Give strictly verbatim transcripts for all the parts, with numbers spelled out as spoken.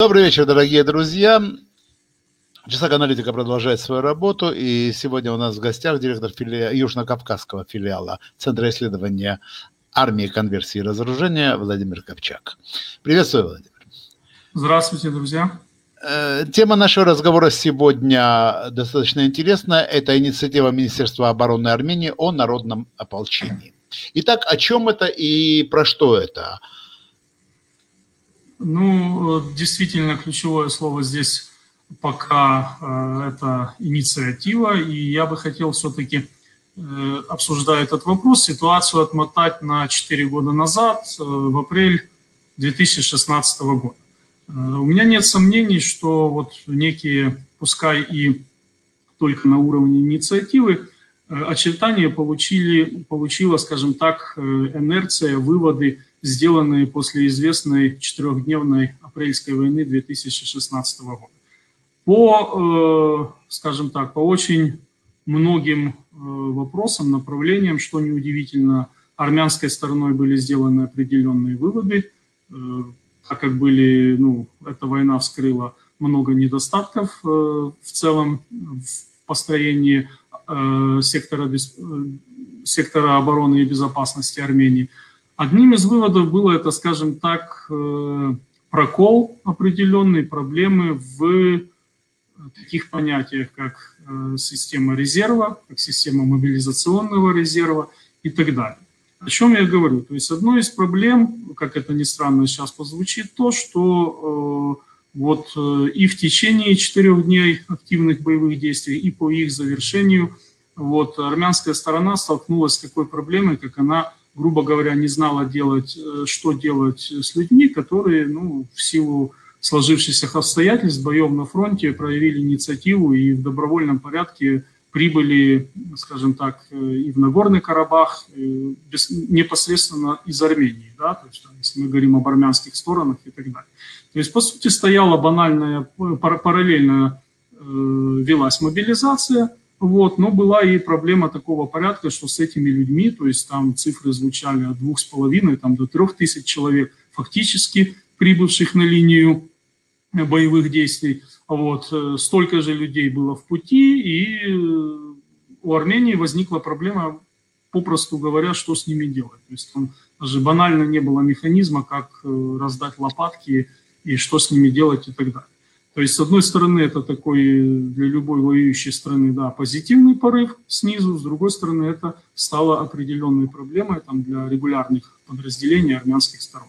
Добрый вечер, дорогие друзья. Часак аналитика продолжает свою работу, и сегодня у нас в гостях директор фили... Южнокавказского филиала Центра исследования армии, конверсии и разоружения Владимир Копчак. Приветствую, Владимир. Здравствуйте, друзья. Тема нашего разговора сегодня достаточно интересная. Это инициатива Министерства обороны Армении о народном ополчении. Итак, о чем это и про что это? Ну, действительно, ключевое слово здесь пока э, это инициатива, и я бы хотел все-таки, э, обсуждая этот вопрос, ситуацию отмотать на четыре года назад, э, в апрель две тысячи шестнадцатого года. Э, у меня нет сомнений, что вот некие, пускай и только на уровне инициативы, э, очертания получили, получила, скажем так, э, инерция, выводы, сделанные после известной четырехдневной апрельской войны две тысячи шестнадцатого года. По, скажем так, по очень многим вопросам, направлениям, что неудивительно, армянской стороной были сделаны определенные выводы, так как были, ну, эта война вскрыла много недостатков в целом в построении сектора, сектора обороны и безопасности Армении. Одним из выводов было это, скажем так, прокол определенной проблемы в таких понятиях, как система резерва, как система мобилизационного резерва и так далее. О чем я говорю? То есть одной из проблем, как это ни странно сейчас позвучит, то, что вот и в течение четырех дней активных боевых действий, и по их завершению вот, армянская сторона столкнулась с такой проблемой, как она, грубо говоря, не знала делать, что делать с людьми, которые, ну, в силу сложившихся обстоятельств боев на фронте проявили инициативу и в добровольном порядке прибыли, скажем так, и в Нагорный Карабах и непосредственно из Армении, да, то есть, если мы говорим об армянских сторонах и так далее. То есть, по сути, стояла банальная, параллельно велась мобилизация. Вот, но была и проблема такого порядка, что с этими людьми, то есть там цифры звучали от двух с половиной там, до трех тысяч человек, фактически прибывших на линию боевых действий. Вот, столько же людей было в пути, и у Армении возникла проблема, попросту говоря, что с ними делать. То есть там даже банально не было механизма, как раздать лопатки и что с ними делать и так далее. То есть, с одной стороны, это такой для любой воюющей страны, да, позитивный порыв снизу, с другой стороны, это стало определенной проблемой там, для регулярных подразделений армянских сторон.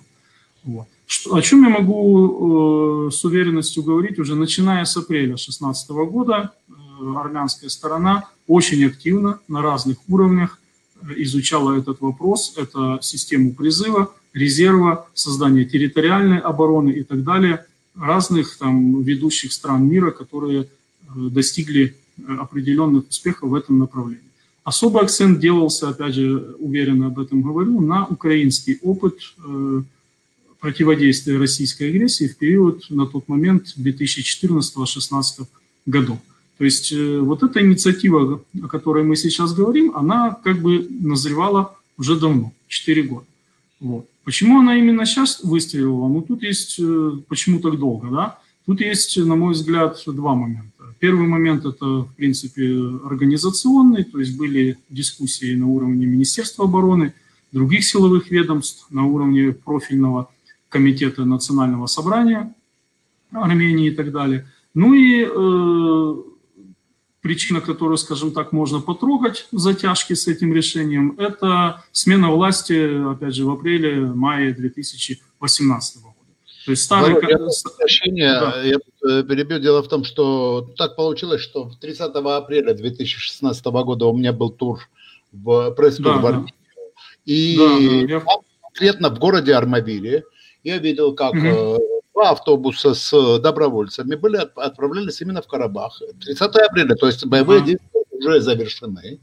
Вот. Что, о чем я могу э, с уверенностью говорить, уже начиная с апреля две тысячи шестнадцатого года э, армянская сторона очень активно на разных уровнях изучала этот вопрос, это систему призыва, резерва, создание территориальной обороны и так далее, разных там ведущих стран мира, которые достигли определенных успехов в этом направлении. Особый акцент делался, опять же, уверенно об этом говорю, на украинский опыт противодействия российской агрессии в период на тот момент две тысячи четырнадцатого — две тысячи шестнадцатого годов. То есть вот эта инициатива, о которой мы сейчас говорим, она как бы назревала уже давно, четыре года. Вот. Почему она именно сейчас выстрелила? Ну, тут есть, почему так долго, да? Тут есть, на мой взгляд, два момента. Первый момент – это, в принципе, организационный, то есть были дискуссии на уровне Министерства обороны, других силовых ведомств, на уровне профильного комитета национального собрания Армении и так далее. Ну и э, причина, которую, скажем так, можно потрогать в затяжке с этим решением, это смена власти, опять же, в апреле-мае две тысячи восемнадцатого года. То есть старый... Владимир, я, да. я перебью. Дело в том, что так получилось, что тридцатого апреля две тысячи шестнадцатого года у меня был тур, в пресс-тур да, в Армению. Да. И да, да, я... конкретно в городе Армавире я видел, как... Угу. Два автобуса с добровольцами были отправлялись именно в Карабах. тридцатого апреля, то есть боевые действия уже завершены.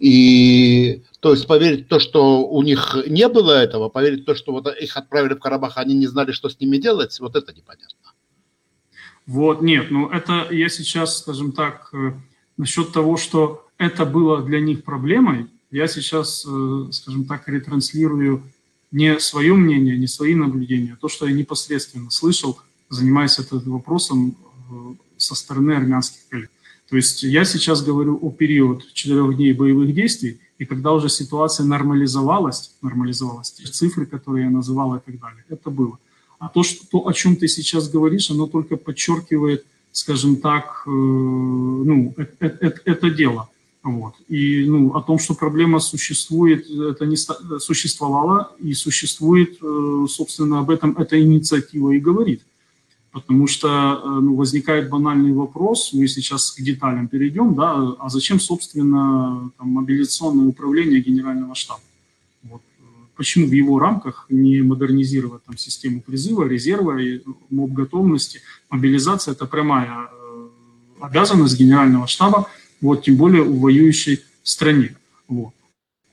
И то есть поверить в то, что у них не было этого, поверить в то, что вот их отправили в Карабах, они не знали, что с ними делать, вот это непонятно. Вот, нет, ну это я сейчас, скажем так, насчет того, что это было для них проблемой, я сейчас, скажем так, ретранслирую не свое мнение, не свои наблюдения, а то, что я непосредственно слышал занимаюсь этим вопросом со стороны армянских коллег. То есть я сейчас говорю о период четырех дней боевых действий, и когда уже ситуация нормализовалась, нормализовалась, цифры, которые я называл и так далее, это было. А то, что, то о чем ты сейчас говоришь, оно только подчеркивает, скажем так, э, ну, э, э, э, это дело. Вот. И ну, о том, что проблема существует, это не существовало, и существует, э, собственно, об этом эта инициатива и говорит. Потому что ну, возникает банальный вопрос, мы сейчас к деталям перейдем, да, а зачем, собственно, там, мобилизационное управление Генерального штаба? Вот. Почему в его рамках не модернизировать там, систему призыва, резерва и мобготовности? Мобилизация – это прямая обязанность Генерального штаба, вот, тем более у воюющей стране. Вот.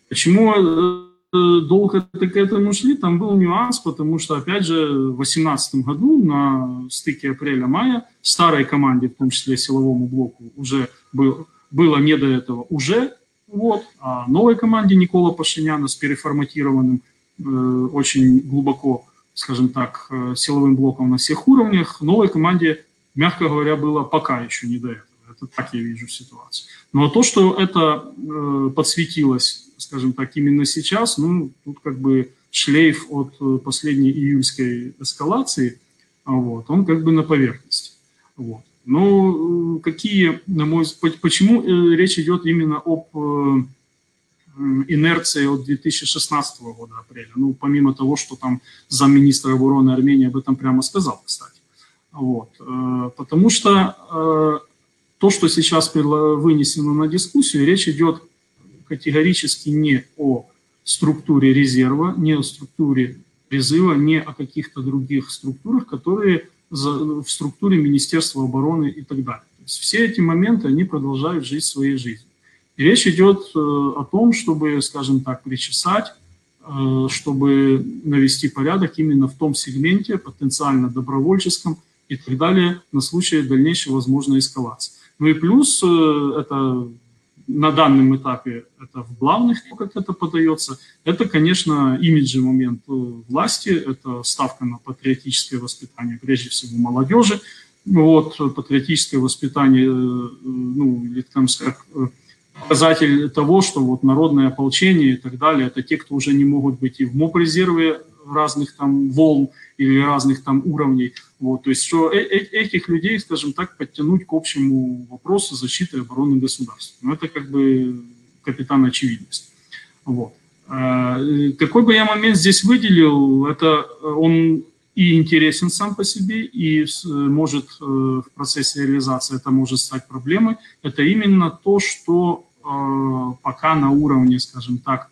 Почему долго к этому шли, там был нюанс, потому что, опять же, в две тысячи восемнадцатом году на стыке апреля-мая старой команде, в том числе силовому блоку, уже был, было не до этого уже, вот, а новой команде Никола Пашиняна с переформатированным э, очень глубоко, скажем так, силовым блоком на всех уровнях, новой команде, мягко говоря, было пока еще не до этого. Это так я вижу ситуацию. Но то, что это э, подсветилось, скажем так, именно сейчас, ну, тут как бы шлейф от последней июльской эскалации, вот, он как бы на поверхности. Вот. Но какие, на мой взгляд, почему речь идет именно об инерции от две тысячи шестнадцатого года, апреля? Ну, помимо того, что там замминистра обороны Армении об этом прямо сказал, кстати. Вот. Потому что то, что сейчас вынесено на дискуссию, речь идет категорически не о структуре резерва, не о структуре призыва, не о каких-то других структурах, которые в структуре Министерства обороны и так далее. То есть все эти моменты, они продолжают жить своей жизнью. И речь идет о том, чтобы, скажем так, причесать, чтобы навести порядок именно в том сегменте, потенциально добровольческом и так далее, на случай дальнейшей возможной эскалации. Ну и плюс это... На данном этапе это в главных, как это подается. Это, конечно, имиджевый момент власти, это ставка на патриотическое воспитание, прежде всего, молодежи. Вот, патриотическое воспитание, ну, или, там, как, показатель того, что вот народное ополчение и так далее, это те, кто уже не могут быть и в моб-резерве разных там волн или разных там уровней. Вот, то есть что э э этих людей, скажем так, подтянуть к общему вопросу защиты и обороны государства. Ну, это как бы капитан очевидность. Вот. Э какой бы я момент здесь выделил, это он и интересен сам по себе, и может э в процессе реализации это может стать проблемой. Это именно то, что э пока на уровне, скажем так,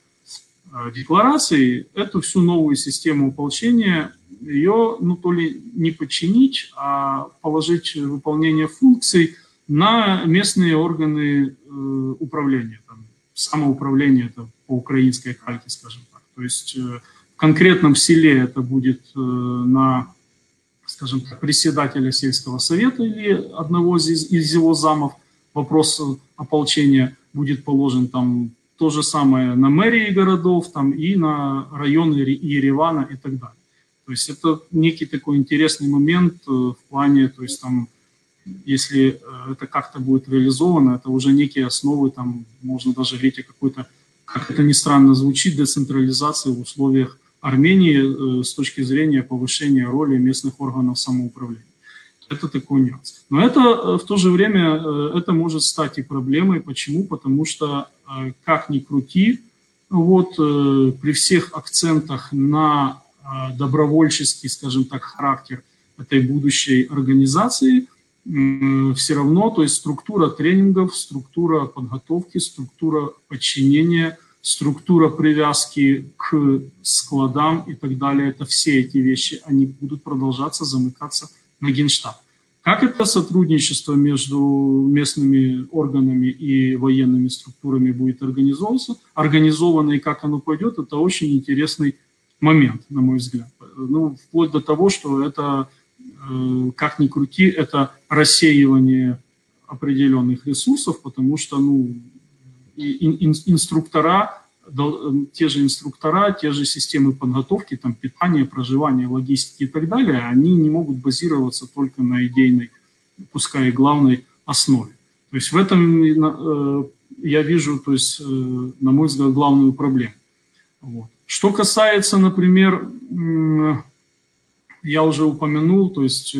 декларации, эту всю новую систему ополчения, ее, ну, то ли не подчинить, а положить выполнение функций на местные органы э, управления, там, самоуправление, это по украинской кальке, скажем так. То есть э, в конкретном селе это будет э, на, скажем так, председателя сельского совета или одного из, из его замов, вопрос ополчения будет положен там. То же самое на мэрии городов там, и на районы Еревана и так далее. То есть это некий такой интересный момент в плане, то есть там, если это как-то будет реализовано, это уже некие основы, там, можно даже говорить о какой-то, как это ни странно звучит, децентрализации в условиях Армении с точки зрения повышения роли местных органов самоуправления. Это такой нюанс. Но это в то же время, это может стать и проблемой. Почему? Потому что, как ни крути, вот при всех акцентах на добровольческий, скажем так, характер этой будущей организации, все равно, то есть структура тренингов, структура подготовки, структура подчинения, структура привязки к складам и так далее, это все эти вещи, они будут продолжаться, замыкаться на Генштаб. Как это сотрудничество между местными органами и военными структурами будет организовываться, организовано и как оно пойдет, это очень интересный момент, на мой взгляд. Ну, вплоть до того, что это, как ни крути, это рассеивание определенных ресурсов, потому что ну, инструктора те же инструктора, те же системы подготовки, там, питания, проживания, логистики и так далее, они не могут базироваться только на идейной, пускай и главной, основе. То есть в этом я вижу, то есть, на мой взгляд, главную проблему. Вот. Что касается, например, я уже упомянул, то есть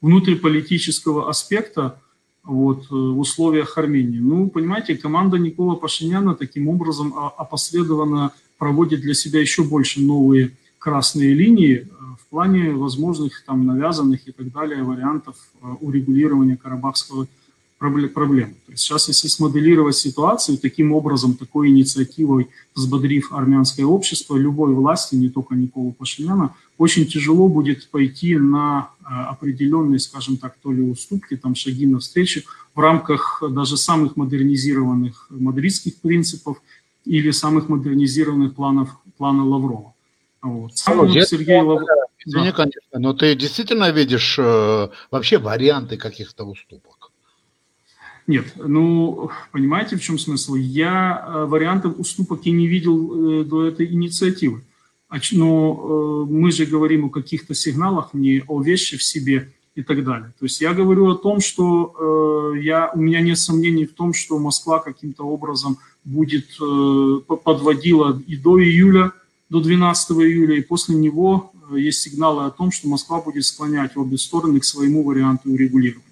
внутриполитического аспекта, вот, в условиях Армении. Ну, понимаете, команда Никола Пашиняна таким образом опосредованно проводит для себя еще больше новые красные линии в плане возможных там навязанных и так далее вариантов урегулирования карабахского проблемы. То есть сейчас, если смоделировать ситуацию, таким образом, такой инициативой, взбодрив армянское общество, любой власти, не только Николы Пашиняна, очень тяжело будет пойти на определенные, скажем так, то ли уступки, там, шаги навстречу в рамках даже самых модернизированных мадридских принципов или самых модернизированных планов плана Лаврова. Вот. Сам Сергей Лавров... Извини, да. Конечно, но ты действительно видишь э, вообще варианты каких-то уступок? Нет, ну, понимаете, в чем смысл? Я вариантов уступок и не видел до этой инициативы. Но мы же говорим о каких-то сигналах, не о вещи в себе и так далее. То есть я говорю о том, что я, у меня нет сомнений в том, что Москва каким-то образом будет подводила и до июля, до двенадцатого июля, и после него есть сигналы о том, что Москва будет склонять обе стороны к своему варианту урегулирования.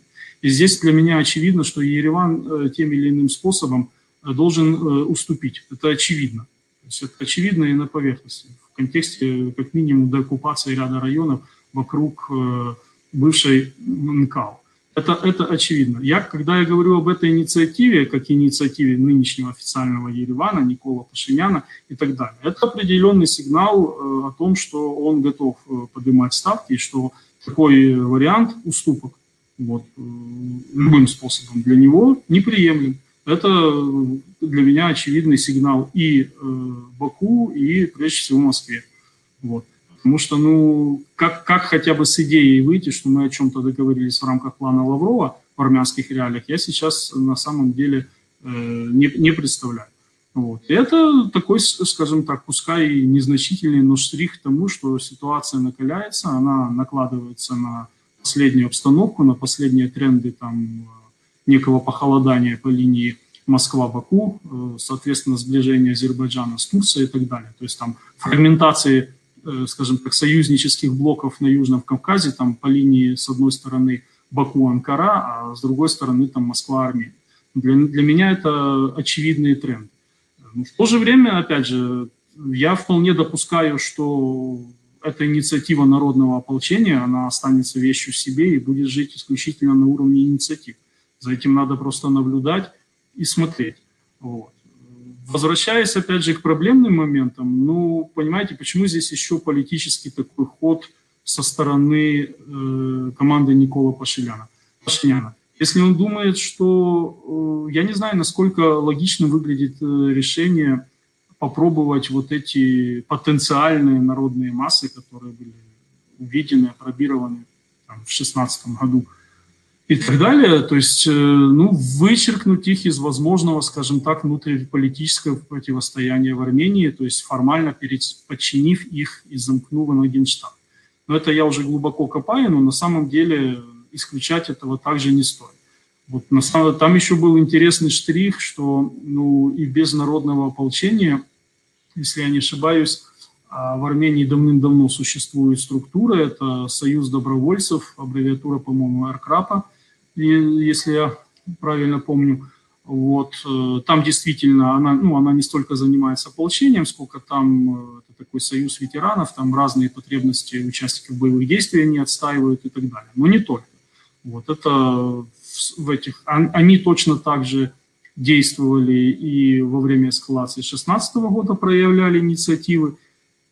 И здесь для меня очевидно, что Ереван тем или иным способом должен уступить. Это очевидно. То есть это очевидно и на поверхности. В контексте, как минимум, деоккупации ряда районов вокруг бывшей НКАО. Это, это очевидно. Я, когда я говорю об этой инициативе, как инициативе нынешнего официального Еревана, Никола Пашиняна и так далее, это определенный сигнал о том, что он готов поднимать ставки, что такой вариант уступок, вот, любым способом для него неприемлем. Это для меня очевидный сигнал и Баку, и прежде всего Москве. Вот. Потому что, ну, как, как хотя бы с идеей выйти, что мы о чем-то договорились в рамках плана Лаврова в армянских реалиях, я сейчас на самом деле э, не, не представляю. Вот. И это такой, скажем так, пускай и незначительный, но штрих к тому, что ситуация накаляется, она накладывается на последнюю обстановку, на последние тренды там некого похолодания по линии Москва-Баку, соответственно, сближение Азербайджана с Турцией и так далее. То есть там фрагментации, скажем так, союзнических блоков на Южном Кавказе, там по линии с одной стороны Баку-Анкара, а с другой стороны там Москва-Армения. Для, для меня это очевидный тренд. Но в то же время, опять же, я вполне допускаю, что эта инициатива народного ополчения, она останется вещью в себе и будет жить исключительно на уровне инициатив. За этим надо просто наблюдать и смотреть. Вот. Возвращаясь, опять же, к проблемным моментам, ну, понимаете, почему здесь еще политический такой ход со стороны э, команды Никола Пашиняна? Пашиняна. Если он думает, что... Э, я не знаю, насколько логично выглядит э, решение попробовать вот эти потенциальные народные массы, которые были увидены, опробированы там, в шестнадцатом году, и так далее, то есть, ну, вычеркнуть их из возможного, скажем так, внутриполитического противостояния в Армении, то есть формально подчинив их и замкнув на Генштаб. Но это я уже глубоко копаю, но на самом деле исключать этого также не стоит. Вот на самом деле, там еще был интересный штрих, что, ну, и без народного ополчения, если я не ошибаюсь, в Армении давным-давно существует структура, это Союз добровольцев, аббревиатура, по-моему, Аркрапа, если я правильно помню. Вот. Там действительно, она, ну, она не столько занимается ополчением, сколько там это такой союз ветеранов, там разные потребности участников боевых действий они отстаивают и так далее. Но не только. Вот это в этих, они точно так же действовали и во время эскалации шестнадцатого года проявляли инициативы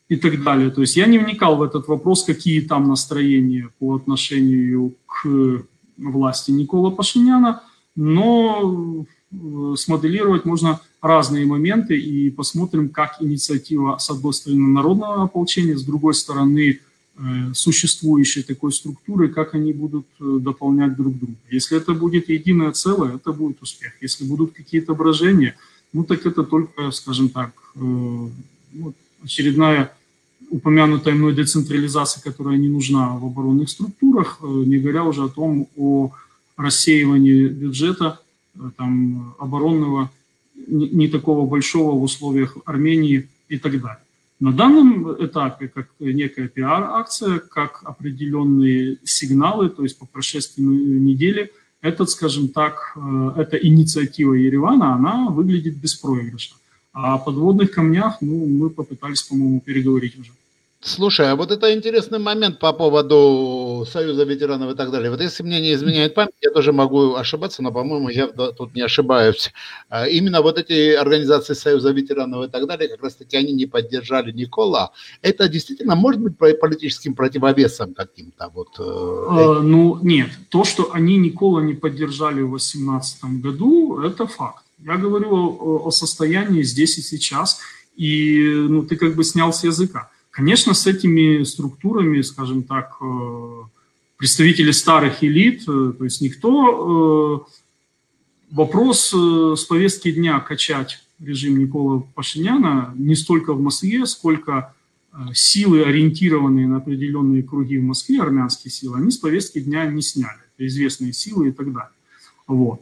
и так далее. То есть я не вникал в этот вопрос, какие там настроения по отношению к власти Никола Пашиняна, но смоделировать можно разные моменты и посмотрим, как инициатива, с одной стороны, народного ополчения, с другой стороны, существующей такой структуры, как они будут дополнять друг друга. Если это будет единое целое, это будет успех. Если будут какие-то брожения, ну так это только, скажем так, очередная упомянутая мной децентрализация, которая не нужна в оборонных структурах, не говоря уже о том, о рассеивании бюджета там, оборонного, не такого большого в условиях Армении и так далее. На данном этапе, как некая пиар-акция, как определенные сигналы, то есть по прошествии недели, этот, скажем так, эта инициатива Еревана, она выглядит беспроигрышно. А о подводных камнях, ну, мы попытались, по-моему, переговорить уже. Слушай, а вот это интересный момент по поводу Союза ветеранов и так далее. Вот если мне не изменяет память, я тоже могу ошибаться, но, по-моему, я тут не ошибаюсь. Именно вот эти организации Союза ветеранов и так далее, как раз-таки они не поддержали Никола. Это действительно может быть политическим противовесом каким-то? Вот, э, ну, нет. То, что они Никола не поддержали в две тысячи восемнадцатом году, это факт. Я говорю о, о состоянии здесь и сейчас, и ну, ты как бы снял с языка. Конечно, с этими структурами, скажем так, представители старых элит, то есть никто, вопрос с повестки дня качать режим Николы Пашиняна не столько в Москве, сколько силы, ориентированные на определенные круги в Москве, армянские силы, они с повестки дня не сняли, это известные силы и так далее. Вот.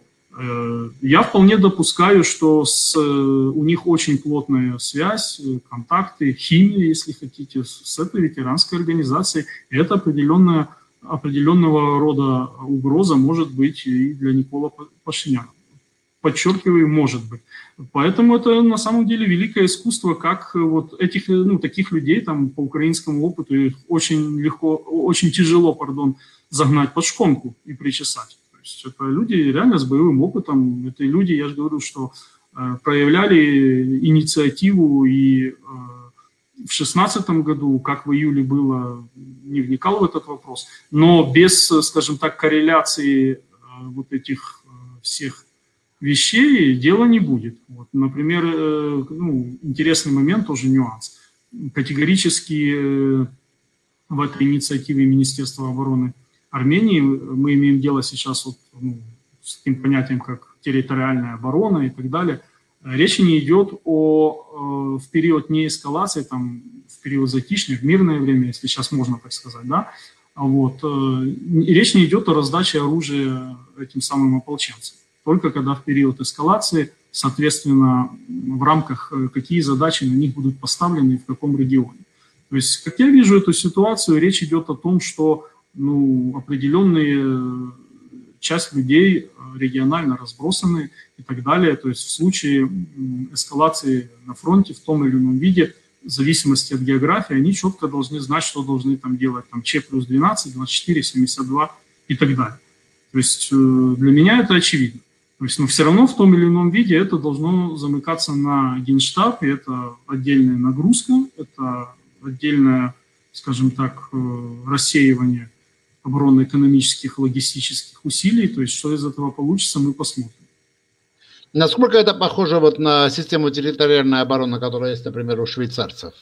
Я вполне допускаю, что с, у них очень плотная связь, контакты, химия, если хотите, с, с этой ветеранской организацией. И это определенного рода угроза может быть и для Никола Пашиняна. Подчеркиваю, может быть. Поэтому это на самом деле великое искусство, как вот этих, ну, таких людей там, по украинскому опыту их очень легко, очень тяжело, пардон, загнать под шконку и причесать. То есть это люди реально с боевым опытом, это люди, я же говорю, что э, проявляли инициативу и э, в шестнадцатом году, как в июле было, не вникал в этот вопрос, но без, скажем так, корреляции э, вот этих э, всех вещей дела не будет. Вот, например, э, ну, интересный момент, тоже нюанс. Категорически э, в этой инициативе Министерства обороны Армении мы имеем дело сейчас вот, ну, с таким понятием, как территориальная оборона и так далее. Речь не идет о, э, в период неэскалации, там, в период затишья, в мирное время, если сейчас можно так сказать, да, вот, э, речь не идет о раздаче оружия этим самым ополченцам. Только когда в период эскалации, соответственно, в рамках какие задачи на них будут поставлены и в каком регионе. То есть, как я вижу эту ситуацию, речь идет о том, что ну, определенная часть людей регионально разбросаны и так далее. То есть в случае эскалации на фронте в том или ином виде, в зависимости от географии, они четко должны знать, что должны там делать. Там Ч плюс двенадцать, двадцать четыре, семьдесят два и так далее. То есть для меня это очевидно. То есть, но все равно в том или ином виде это должно замыкаться на Генштаб, и это отдельная нагрузка, это отдельное, скажем так, рассеивание оборонно-экономических, логистических усилий, то есть что из этого получится, мы посмотрим. Насколько это похоже вот на систему территориальной обороны, которая есть, например, у швейцарцев?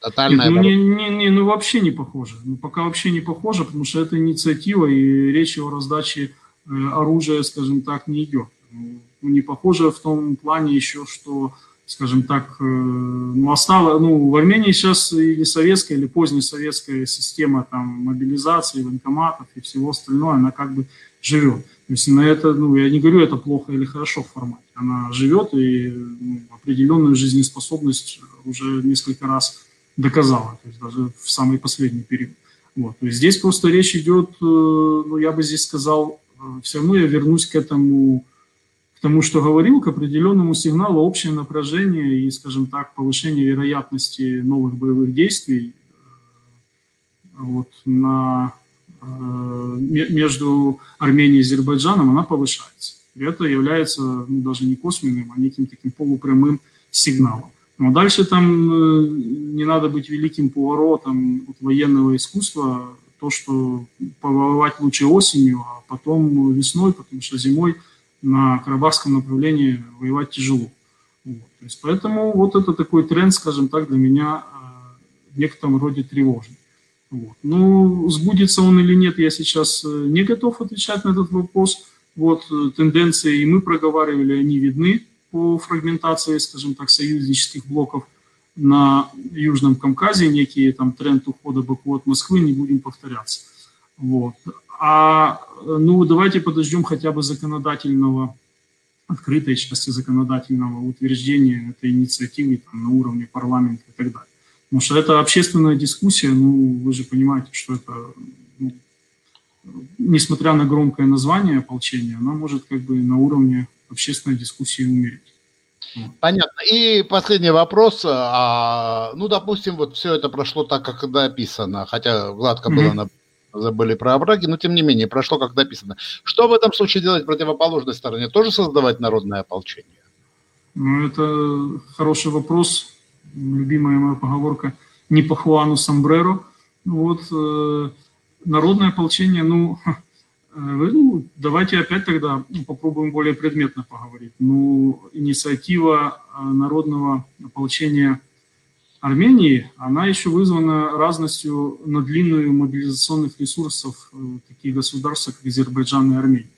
Тотальная Нет, ну, не, не, не, ну вообще не похоже. Ну, пока вообще не похоже, потому что это инициатива, и речь о раздаче оружия, скажем так, не идет. Не похоже в том плане еще, что... Скажем так, ну, остало, ну, в Армении сейчас или советская, или позднесоветская система там, мобилизации, военкоматов и всего остального, она как бы живет. То есть на это, ну, я не говорю, это плохо или хорошо в формате. Она живет и ну, определенную жизнеспособность уже несколько раз доказала, то есть даже в самый последний период. Вот. То есть здесь просто речь идет, ну, я бы здесь сказал, все равно я вернусь к этому, потому что говорил, к определенному сигналу общее напряжение и, скажем так, повышение вероятности новых боевых действий вот, на, между Арменией и Азербайджаном, она повышается. И это является ну, даже не косвенным, а неким таким полупрямым сигналом. Но дальше там не надо быть великим поворотом от военного искусства, то, что повоевать лучше осенью, а потом весной, потому что зимой на карабахском направлении воевать тяжело. Вот. То есть, поэтому вот это такой тренд, скажем так, для меня в некотором роде тревожный. Вот. Ну, сбудется он или нет, я сейчас не готов отвечать на этот вопрос. Вот тенденции, и мы проговаривали, они видны. по фрагментации, скажем так, союзнических блоков на Южном Кавказе, некий там тренд ухода боку от Москвы, не будем повторяться. Вот. А, ну, давайте подождем хотя бы законодательного, открытой части законодательного утверждения этой инициативы там, на уровне парламента и так далее. Потому что это общественная дискуссия, ну, вы же понимаете, что это, ну, несмотря на громкое название ополчения, она может как бы на уровне общественной дискуссии умереть. Понятно. И последний вопрос. Ну, допустим, вот все это прошло так, как это описано, хотя гладко mm-hmm. было написано. Забыли про овраги, но тем не менее, прошло как написано. Что в этом случае делать противоположной стороне? Тоже создавать народное ополчение? Ну, это хороший вопрос. Любимая моя поговорка «не по Хуану Самбреро». Вот, э, народное ополчение, ну, э, ну, давайте опять тогда попробуем более предметно поговорить. Ну, инициатива народного ополчения Армении, она еще вызвана разностью на длинную мобилизационных ресурсов таких государств, как Азербайджан и Армения.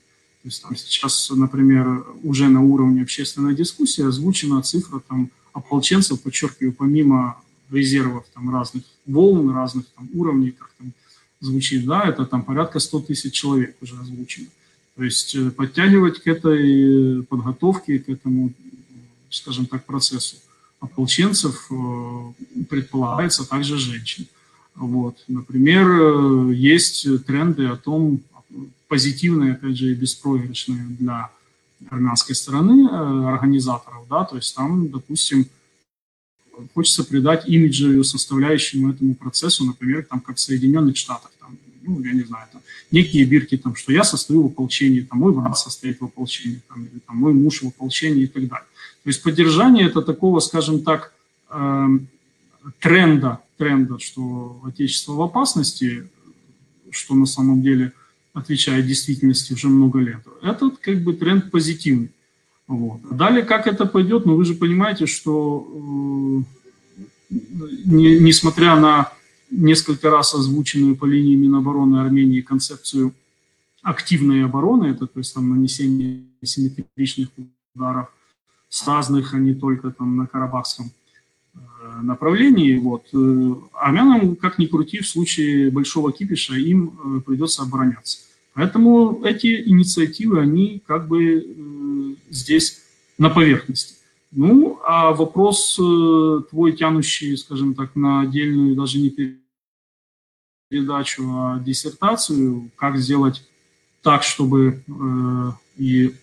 То есть там сейчас, например, уже на уровне общественной дискуссии озвучена цифра там, ополченцев, подчеркиваю, помимо резервов там, разных волн, разных там, уровней, как там звучит, да, это там порядка сто тысяч человек уже озвучено. То есть подтягивать к этой подготовке, к этому, скажем так, процессу ополченцев предполагается также женщин. Вот. Например, есть тренды о том, позитивные, опять же, и беспроигрышные для армянской стороны организаторов, да, то есть там, допустим, хочется придать имиджевую составляющему этому процессу, например, там, как в Соединенных Штатах, там, ну, я не знаю, там, некие бирки, там, что я состою в ополчении, там, мой брат состоит в ополчении, там, или там, мой муж в ополчении и так далее. То есть поддержание это такого, скажем так, тренда, тренда, что отечество в опасности, что на самом деле отвечает действительности уже много лет. Этот как бы тренд позитивный. Вот. Далее как это пойдет, ну вы же понимаете, что э, не, несмотря на несколько раз озвученную по линии Минобороны Армении концепцию активной обороны, это то есть там нанесение симметричных ударов, с разных, а не только там на карабахском направлении. Вот. Армянам, как ни крути, в случае большого кипиша им придется обороняться. Поэтому эти инициативы, они как бы здесь на поверхности. Ну, а вопрос твой, тянущий, скажем так, на отдельную даже не передачу, а диссертацию, как сделать так, чтобы и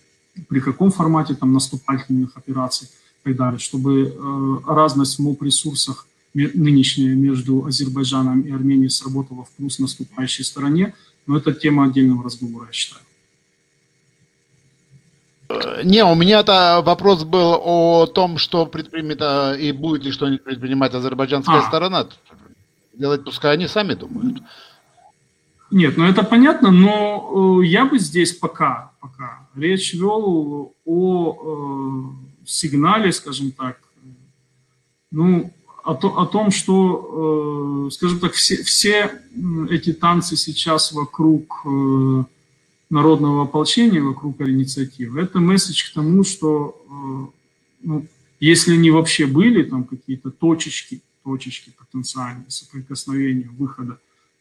при каком формате там наступательных операций и так далее, чтобы э, разность в моб-ресурсах нынешняя между Азербайджаном и Арменией сработала в плюс наступающей стороне, но это тема отдельного разговора, я считаю. Не, у меня-то вопрос был о том, что предпримет и будет ли что-нибудь предпринимать азербайджанская а. сторона. Делать пускай они сами думают. Нет, ну это понятно, но я бы здесь пока, пока речь вел о э, сигнале, скажем так, ну, о, то, о том, что, э, скажем так, все, все эти танцы сейчас вокруг э, народного ополчения, вокруг инициативы, это месседж к тому, что, э, ну, если не вообще были там какие-то точечки, точечки потенциальные соприкосновения, выхода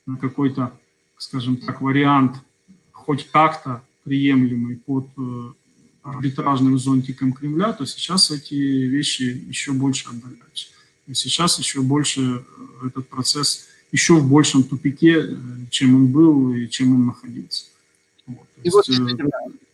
на какой-то, скажем так, вариант хоть как-то приемлемый под арбитражным зонтиком Кремля, то сейчас эти вещи еще больше отдаляются. И сейчас еще больше этот процесс еще в большем тупике, чем он был и чем он находился. Вот. И вот есть,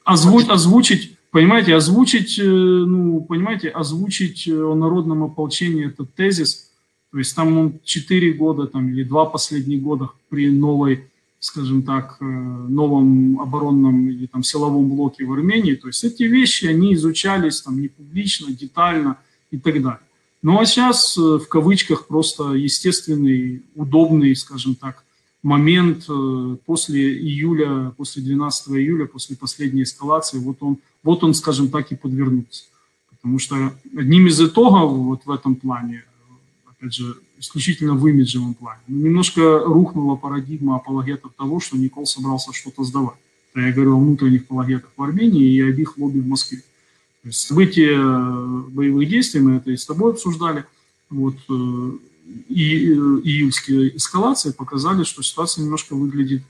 озвуч, озвучить, понимаете, озвучить, ну, понимаете, озвучить о народном ополчении этот тезис, то есть там он четыре года там, или два последних года при новой, скажем так, новом оборонном или там силовом блоке в Армении. То есть эти вещи, они изучались там не публично, детально и так далее. Ну а сейчас в кавычках просто естественный, удобный, скажем так, момент после июля, после двенадцатого июля, после последней эскалации, вот он, вот он, скажем так, и подвернулся. Потому что одним из итогов вот в этом плане, опять же, исключительно в имиджевом плане. Немножко рухнула парадигма апологетов того, что Никол собрался что-то сдавать. Я говорил о внутренних апологетах в Армении и об их лобби в Москве. События боевых действий, мы это и с тобой обсуждали, вот, и июльские эскалации показали, что ситуация немножко выглядит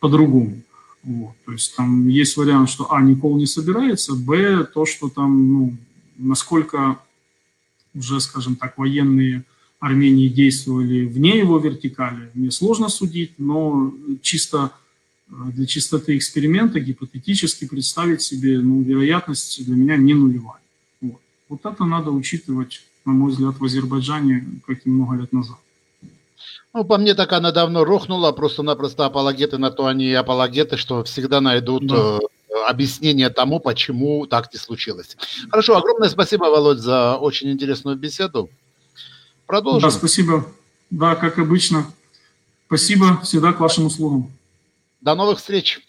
по-другому. Вот, то есть там есть вариант, что а, Никол не собирается, б, то, что там, ну, насколько уже, скажем так, военные Армении действовали вне его вертикали, мне сложно судить, но чисто... Для чистоты эксперимента гипотетически представить себе, ну, вероятность для меня не нулевая. Вот. Вот это надо учитывать, на мой взгляд, в Азербайджане, как и много лет назад. Ну, по мне, так она давно рухнула, просто-напросто апологеты на то они и апологеты, что всегда найдут... Да. Объяснение тому, почему так не случилось. Хорошо, огромное спасибо, Володь, за очень интересную беседу. Продолжим. Да, спасибо. Да, как обычно. Спасибо, всегда к вашим услугам. До новых встреч!